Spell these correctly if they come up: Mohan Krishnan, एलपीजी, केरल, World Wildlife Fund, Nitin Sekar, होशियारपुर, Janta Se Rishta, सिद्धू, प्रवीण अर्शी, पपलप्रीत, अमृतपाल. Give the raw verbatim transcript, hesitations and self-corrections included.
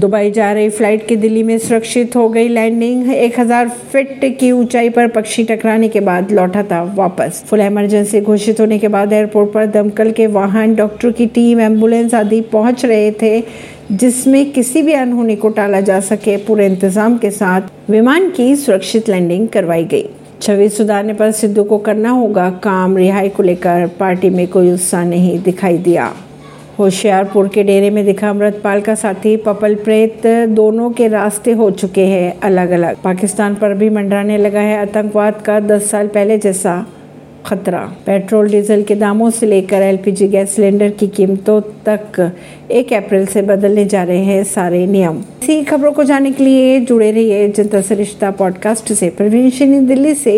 Dubai जा रही flight की दिल्ली में सुरक्षित हो गई लैंडिंग। एक हज़ार फीट की ऊंचाई पर पक्षी टकराने के बाद लौटा था वापस। फुल इमरजेंसी घोषित होने के बाद एयरपोर्ट पर दमकल के वाहन, डॉक्टर की टीम, एम्बुलेंस आदि पहुंच रहे थे, जिसमें किसी भी अनहोनी को टाला जा सके पूरे इंतजाम के साथ विमान की सुरक्षित लैंडिंग करवाई गई। छवि सुधारने पर सिद्धू को करना होगा काम। रिहाई को लेकर पार्टी में कोई उत्साह नहीं दिखाई दिया। होशियारपुर के डेरे में दिखा अमृतपाल का साथी पपलप्रीत। दोनों के रास्ते हो चुके हैं अलग अलग। पाकिस्तान पर भी मंडराने लगा है आतंकवाद का दस साल पहले जैसा खतरा। पेट्रोल डीजल के दामों से लेकर एलपीजी गैस सिलेंडर की कीमतों तक एक अप्रैल से बदलने जा रहे हैं सारे नियम। ऐसी खबरों को जानने के लिए जुड़े रहिए जनता से रिश्ता पॉडकास्ट से। प्रवीण अर्शी, दिल्ली से।